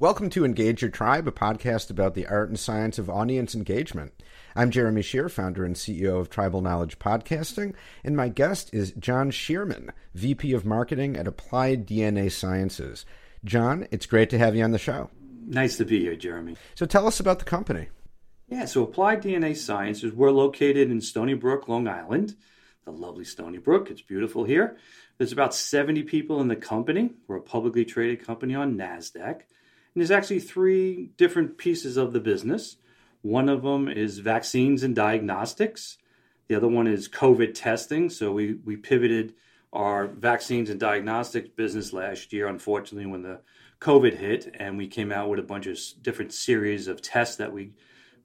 Welcome to Engage Your Tribe, a podcast about the art and science of audience engagement. I'm Jeremy Shere, founder and CEO of Tribal Knowledge Podcasting, and my guest is John Shearman, VP of Marketing at Applied DNA Sciences. John, it's great to have you on the show. Nice to be here, Jeremy. So tell us about the company. Yeah, so Applied DNA Sciences, we're located in Stony Brook, Long Island, the lovely Stony Brook. It's beautiful here. There's about 70 people in the company. We're a publicly traded company on NASDAQ. And there's actually three different pieces of the business. One of them is vaccines and diagnostics. The other one is COVID testing. So we pivoted our vaccines and diagnostics business last year, unfortunately, when the COVID hit, and we came out with a bunch of different series of tests that we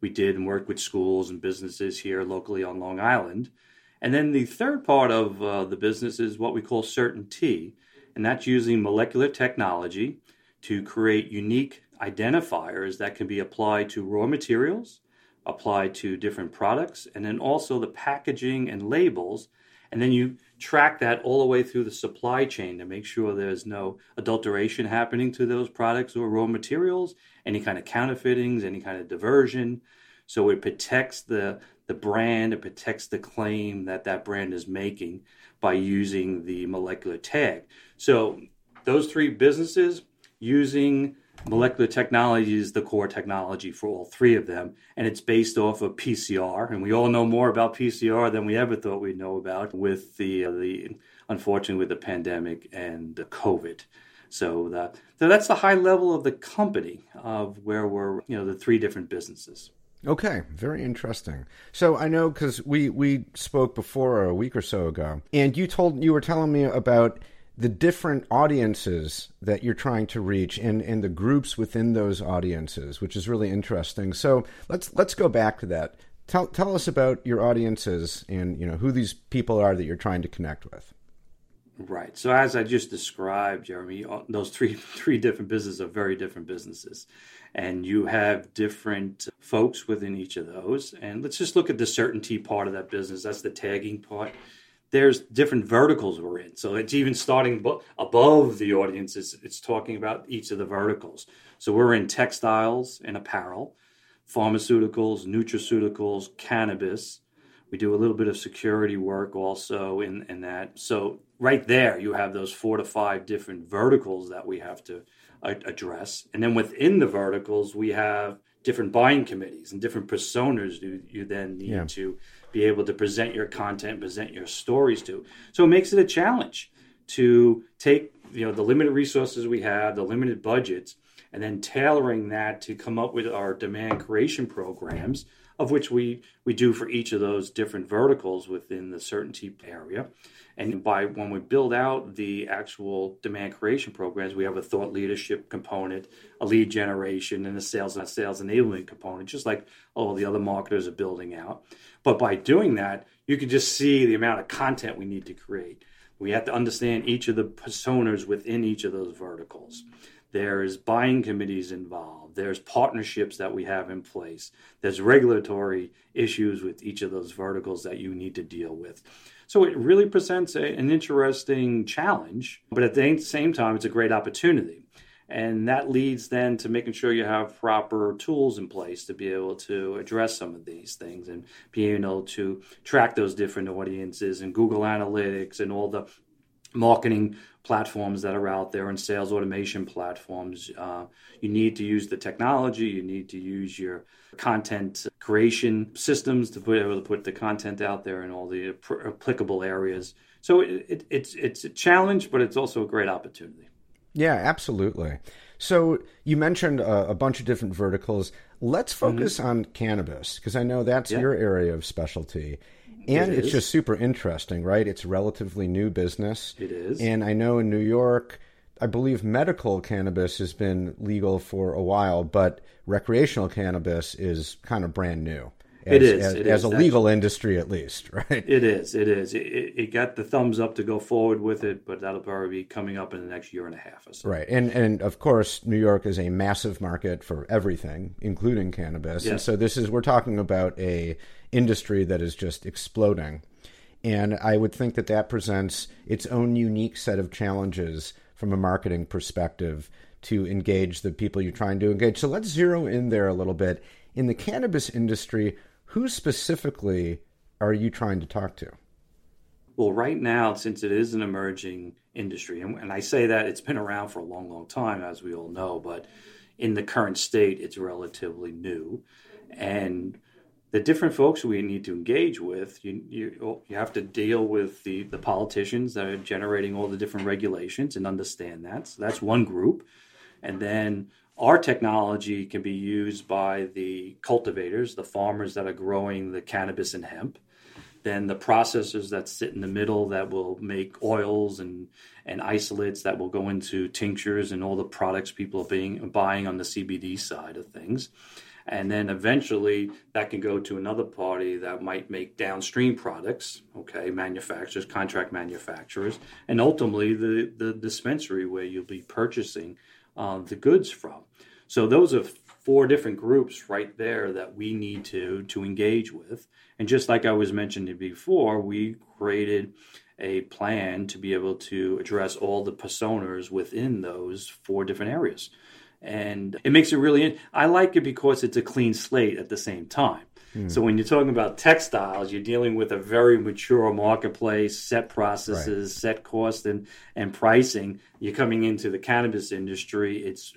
did and worked with schools and businesses here locally on Long Island. And then the third part of the business is what we call CertainT, and that's using molecular technology to create unique identifiers that can be applied to raw materials, applied to different products, and then also the packaging and labels. And then you track that all the way through the supply chain to make sure there's no adulteration happening to those products or raw materials, any kind of counterfeitings, any kind of diversion. So it protects the brand, it protects the claim that brand is making by using the molecular tag. So those three businesses, using molecular technology is the core technology for all three of them, and it's based off of PCR, and we all know more about PCR than we ever thought we'd know about with the unfortunately with the pandemic and the COVID. So that's the high level of the company of where we're, the three different businesses. Okay, very interesting. So I know because we spoke before a week or so ago, and you were telling me about the different audiences that you're trying to reach and the groups within those audiences, which is really interesting. So let's go back to that. Tell us about your audiences and who these people are that you're trying to connect with. Right. So as I just described, Jeremy, those three different businesses are very different businesses, and you have different folks within each of those. And let's just look at the CertainT part of that business. That's the tagging part. There's different verticals we're in. So it's even starting above the audience. It's talking about each of the verticals. So we're in textiles and apparel, pharmaceuticals, nutraceuticals, cannabis. We do a little bit of security work also in that. So right there, you have those 4 to 5 different verticals that we have to address. And then within the verticals, we have different buying committees and different personas you then need to be able to present your content, present your stories to. So it makes it a challenge to take, the limited resources we have, the limited budgets, and then tailoring that to come up with our demand creation programs, of which we do for each of those different verticals within the CertainT area. And by when we build out the actual demand creation programs, we have a thought leadership component, a lead generation, and a sales enablement component, just like all the other marketers are building out. But by doing that, you can just see the amount of content we need to create. We have to understand each of the personas within each of those verticals. There's buying committees involved. There's partnerships that we have in place. There's regulatory issues with each of those verticals that you need to deal with. So it really presents an interesting challenge, but at the same time, it's a great opportunity. And that leads then to making sure you have proper tools in place to be able to address some of these things and be able to track those different audiences and Google Analytics and all the marketing platforms that are out there and sales automation platforms. You need to use the technology. You need to use your content creation systems to be able to put the content out there in all the applicable areas. So it's a challenge, but it's also a great opportunity. Yeah, absolutely. So you mentioned a bunch of different verticals. Let's focus on cannabis, because I know that's your area of specialty. And it's just super interesting, right? It's a relatively new business. It is. And I know in New York, I believe medical cannabis has been legal for a while, but recreational cannabis is kind of brand new. It is, as a legal industry, at least, right? It is. It got the thumbs up to go forward with it, but that'll probably be coming up in the next year and a half or so. Right. And of course, New York is a massive market for everything, including cannabis. Yes. And so we're talking about a industry that is just exploding. And I would think that presents its own unique set of challenges from a marketing perspective to engage the people you're trying to engage. So let's zero in there a little bit. In the cannabis industry, who specifically are you trying to talk to? Well, right now, since it is an emerging industry, and I say that it's been around for a long, long time, as we all know, but in the current state, it's relatively new. And the different folks we need to engage with, you have to deal with the politicians that are generating all the different regulations and understand that. So that's one group. And then our technology can be used by the cultivators, the farmers that are growing the cannabis and hemp. Then the processors that sit in the middle that will make oils and isolates that will go into tinctures and all the products people are buying on the CBD side of things. And then eventually that can go to another party that might make downstream products, okay, manufacturers, contract manufacturers, and ultimately the dispensary where you'll be purchasing the goods from. So those are four different groups right there that we need to engage with. And just like I was mentioning before, we created a plan to be able to address all the personas within those four different areas. And it makes it really, I like it because it's a clean slate at the same time. So when you're talking about textiles, you're dealing with a very mature marketplace, set processes, right, set cost and pricing. You're coming into the cannabis industry. It's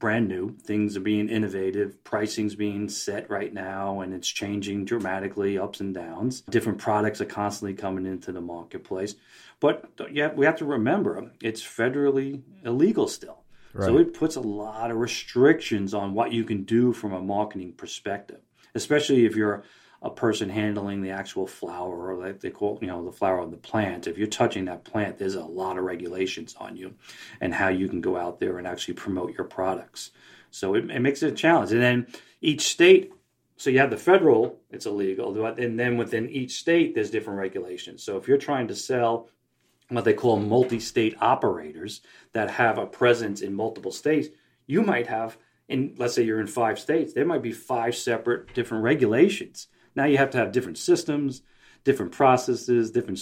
brand new. Things are being innovative. Pricing's being set right now, and it's changing dramatically, ups and downs. Different products are constantly coming into the marketplace. But yeah, we have to remember, it's federally illegal still. Right. So it puts a lot of restrictions on what you can do from a marketing perspective, especially if you're a person handling the actual flower, or like they call, the flower of the plant. If you're touching that plant, there's a lot of regulations on you and how you can go out there and actually promote your products. So it makes it a challenge. And then each state, so you have the federal, it's illegal. And then within each state, there's different regulations. So if you're trying to sell what they call multi-state operators that have a presence in multiple states, you might have, let's say you're in 5 states, there might be 5 separate different regulations. Now you have to have different systems, different processes, different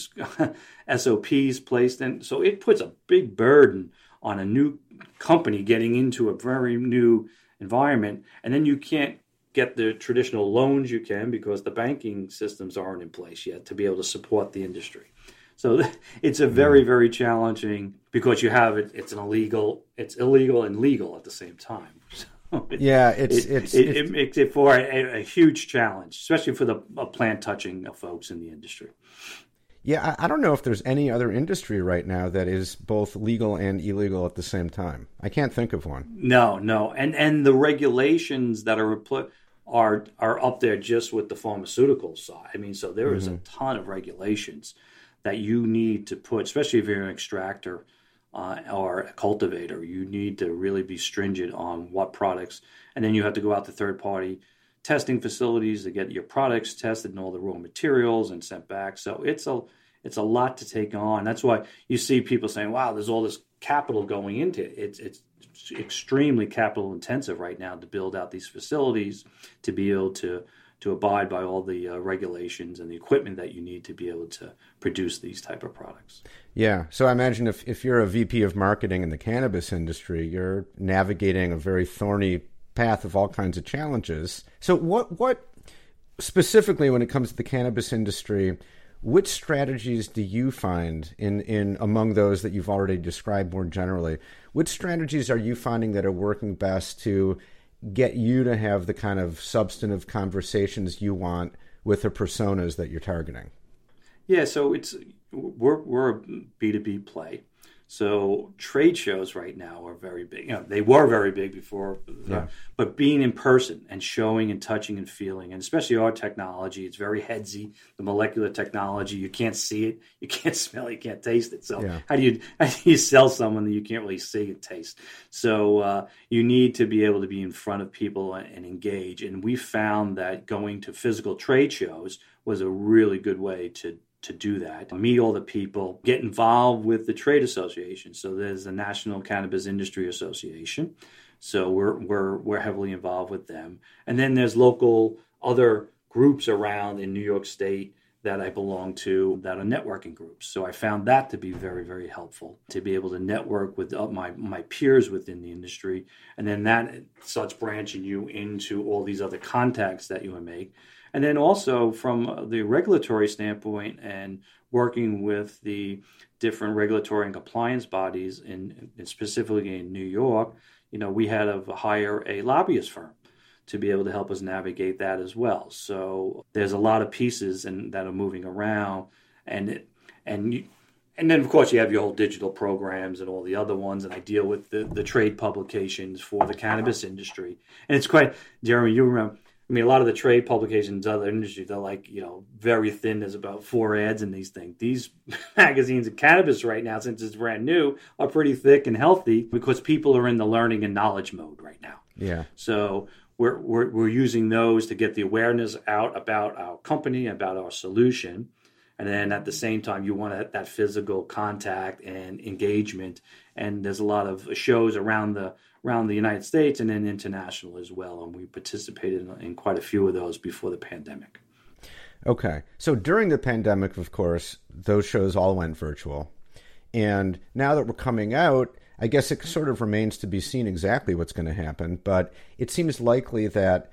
SOPs placed in. So it puts a big burden on a new company getting into a very new environment. And then you can't get the traditional loans you can because the banking systems aren't in place yet to be able to support the industry. So it's a very, very challenging, because you have it. It's illegal and legal at the same time. So it makes it for a huge challenge, especially for the plant touching folks in the industry. Yeah, I don't know if there's any other industry right now that is both legal and illegal at the same time. I can't think of one. No, and the regulations that are are up there just with the pharmaceutical side. I mean, so there is a ton of regulations that you need to put, especially if you're an extractor or a cultivator, you need to really be stringent on what products. And then you have to go out to third-party testing facilities to get your products tested and all the raw materials and sent back. So it's a lot to take on. That's why you see people saying, wow, there's all this capital going into it. It's extremely capital intensive right now to build out these facilities, to be able to abide by all the regulations and the equipment that you need to be able to produce these type of products. Yeah. So I imagine if you're a VP of marketing in the cannabis industry, you're navigating a very thorny path of all kinds of challenges. So what specifically, when it comes to the cannabis industry, which strategies do you find in among those that you've already described more generally? Which strategies are you finding that are working best to get you to have the kind of substantive conversations you want with the personas that you're targeting? Yeah, so we're a B2B play. So trade shows right now are very big. They were very big before, but being in person and showing and touching and feeling, and especially our technology, it's very headsy. The molecular technology, you can't see it, you can't smell it, you can't taste it. So how do you sell someone that you can't really see and taste? So you need to be able to be in front of people and engage. And we found that going to physical trade shows was a really good way to do that, meet all the people, get involved with the trade association. So there's the National Cannabis Industry Association. So we're heavily involved with them. And then there's local other groups around in New York State that I belong to that are networking groups. So I found that to be very, very helpful to be able to network with my peers within the industry. And then that starts branching you into all these other contacts that you would make. And then also from the regulatory standpoint and working with the different regulatory and compliance bodies, in specifically in New York, you know, we had to hire a lobbyist firm to be able to help us navigate that as well. So there's a lot of pieces that are moving around. And then, of course, you have your whole digital programs and all the other ones. And I deal with the trade publications for the cannabis industry. And it's quite, Jeremy, you remember, I mean, a lot of the trade publications, other industries, they're like, you know, very thin. There's about 4 ads in these things. These magazines of cannabis right now, since it's brand new, are pretty thick and healthy because people are in the learning and knowledge mode right now. Yeah. So we're using those to get the awareness out about our company, about our solution. And then at the same time, you want that physical contact and engagement. And there's a lot of shows around the United States and then international as well. And we participated in quite a few of those before the pandemic. Okay. So during the pandemic, of course, those shows all went virtual. And now that we're coming out, I guess it sort of remains to be seen exactly what's going to happen. But it seems likely that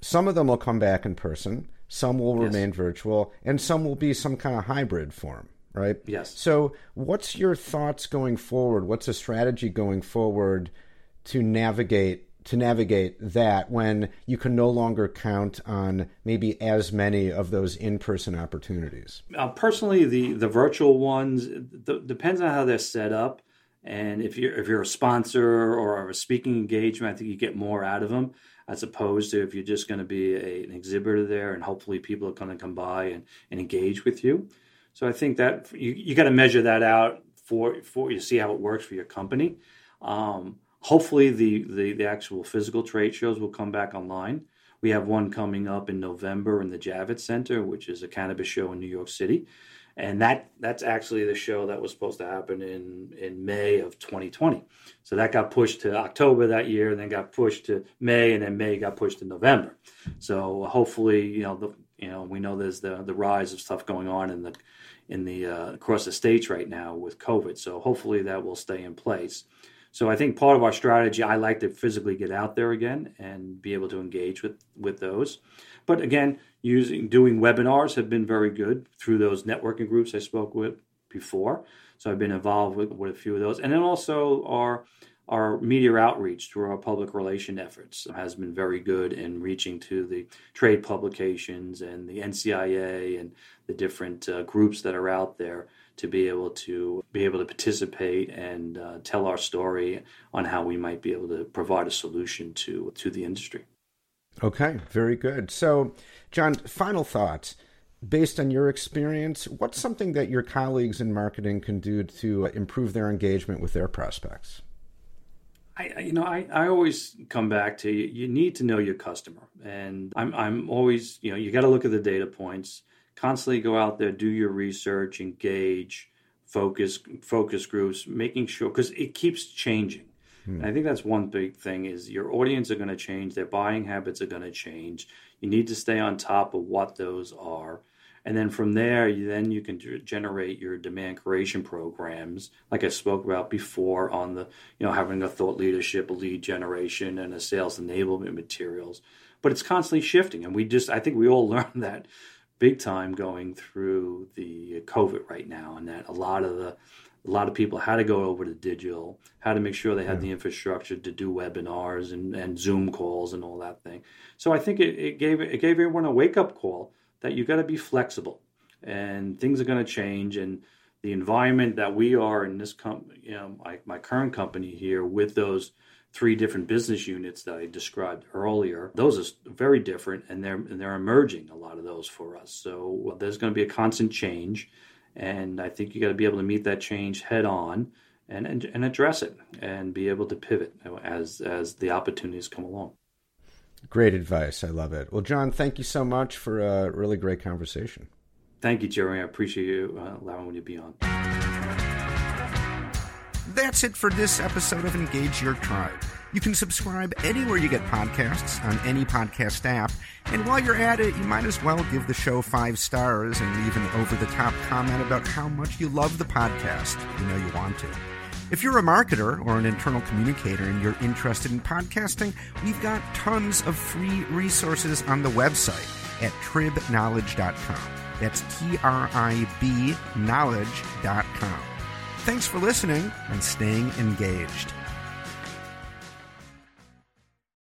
some of them will come back in person. Some will remain virtual, and some will be some kind of hybrid form, right? Yes. So what's your thoughts going forward? What's a strategy going forward to navigate that when you can no longer count on maybe as many of those in-person opportunities? Personally, the virtual ones, depends on how they're set up. And if you're a sponsor or a speaking engagement, I think you get more out of them as opposed to if you're just going to be an exhibitor there and hopefully people are going to come by and engage with you. So I think that you got to measure that out for you see how it works for your company. Hopefully the actual physical trade shows will come back online. We have one coming up in November in the Javits Center, which is a cannabis show in New York City. And that's actually the show that was supposed to happen in May of 2020. So that got pushed to October that year, and then got pushed to May, and then May got pushed to November. So hopefully, we know there's the rise of stuff going on in the across the states right now with COVID. So hopefully that will stay in place. So I think part of our strategy, I like to physically get out there again and be able to engage with those. But again, doing webinars have been very good through those networking groups I spoke with before. So I've been involved with a few of those. And then also our media outreach through our public relation efforts has been very good in reaching to the trade publications and the NCIA and the different groups that are out there to be able to participate and tell our story on how we might be able to provide a solution to the industry. Okay, very good. So, John, final thoughts. Based on your experience, what's something that your colleagues in marketing can do to improve their engagement with their prospects? I always come back to you need to know your customer. And I'm always, you got to look at the data points. Constantly go out there, do your research, engage, focus groups, making sure, because it keeps changing. Hmm. And I think that's one big thing is your audience are going to change, their buying habits are going to change. You need to stay on top of what those are. And then from there, you can generate your demand creation programs, like I spoke about before on the, having a thought leadership, a lead generation, and a sales enablement materials. But it's constantly shifting. And I think we all learn that big time going through the COVID right now, and that a lot of people had to go over to digital, how to make sure they had the infrastructure to do webinars and Zoom calls and all that thing. So I think it gave everyone a wake-up call that you got to be flexible, and things are going to change. And the environment that we are in this company, my current company here with those 3 different business units that I described earlier, those are very different, and they're emerging, a lot of those, for us. So there's going to be a constant change, and I think you got to be able to meet that change head on and address it and be able to pivot as the opportunities come along. Great advice. I love it. Well, John, thank you so much for a really great conversation. Thank you, Jeremy. I appreciate you allowing me to be on. That's it for this episode of Engage Your Tribe. You can subscribe anywhere you get podcasts on any podcast app. And while you're at it, you might as well give the show 5 stars and leave an over-the-top comment about how much you love the podcast. You know you want to. If you're a marketer or an internal communicator and you're interested in podcasting, we've got tons of free resources on the website at TribKnowledge.com. That's TRIB knowledge.com. Thanks for listening and staying engaged.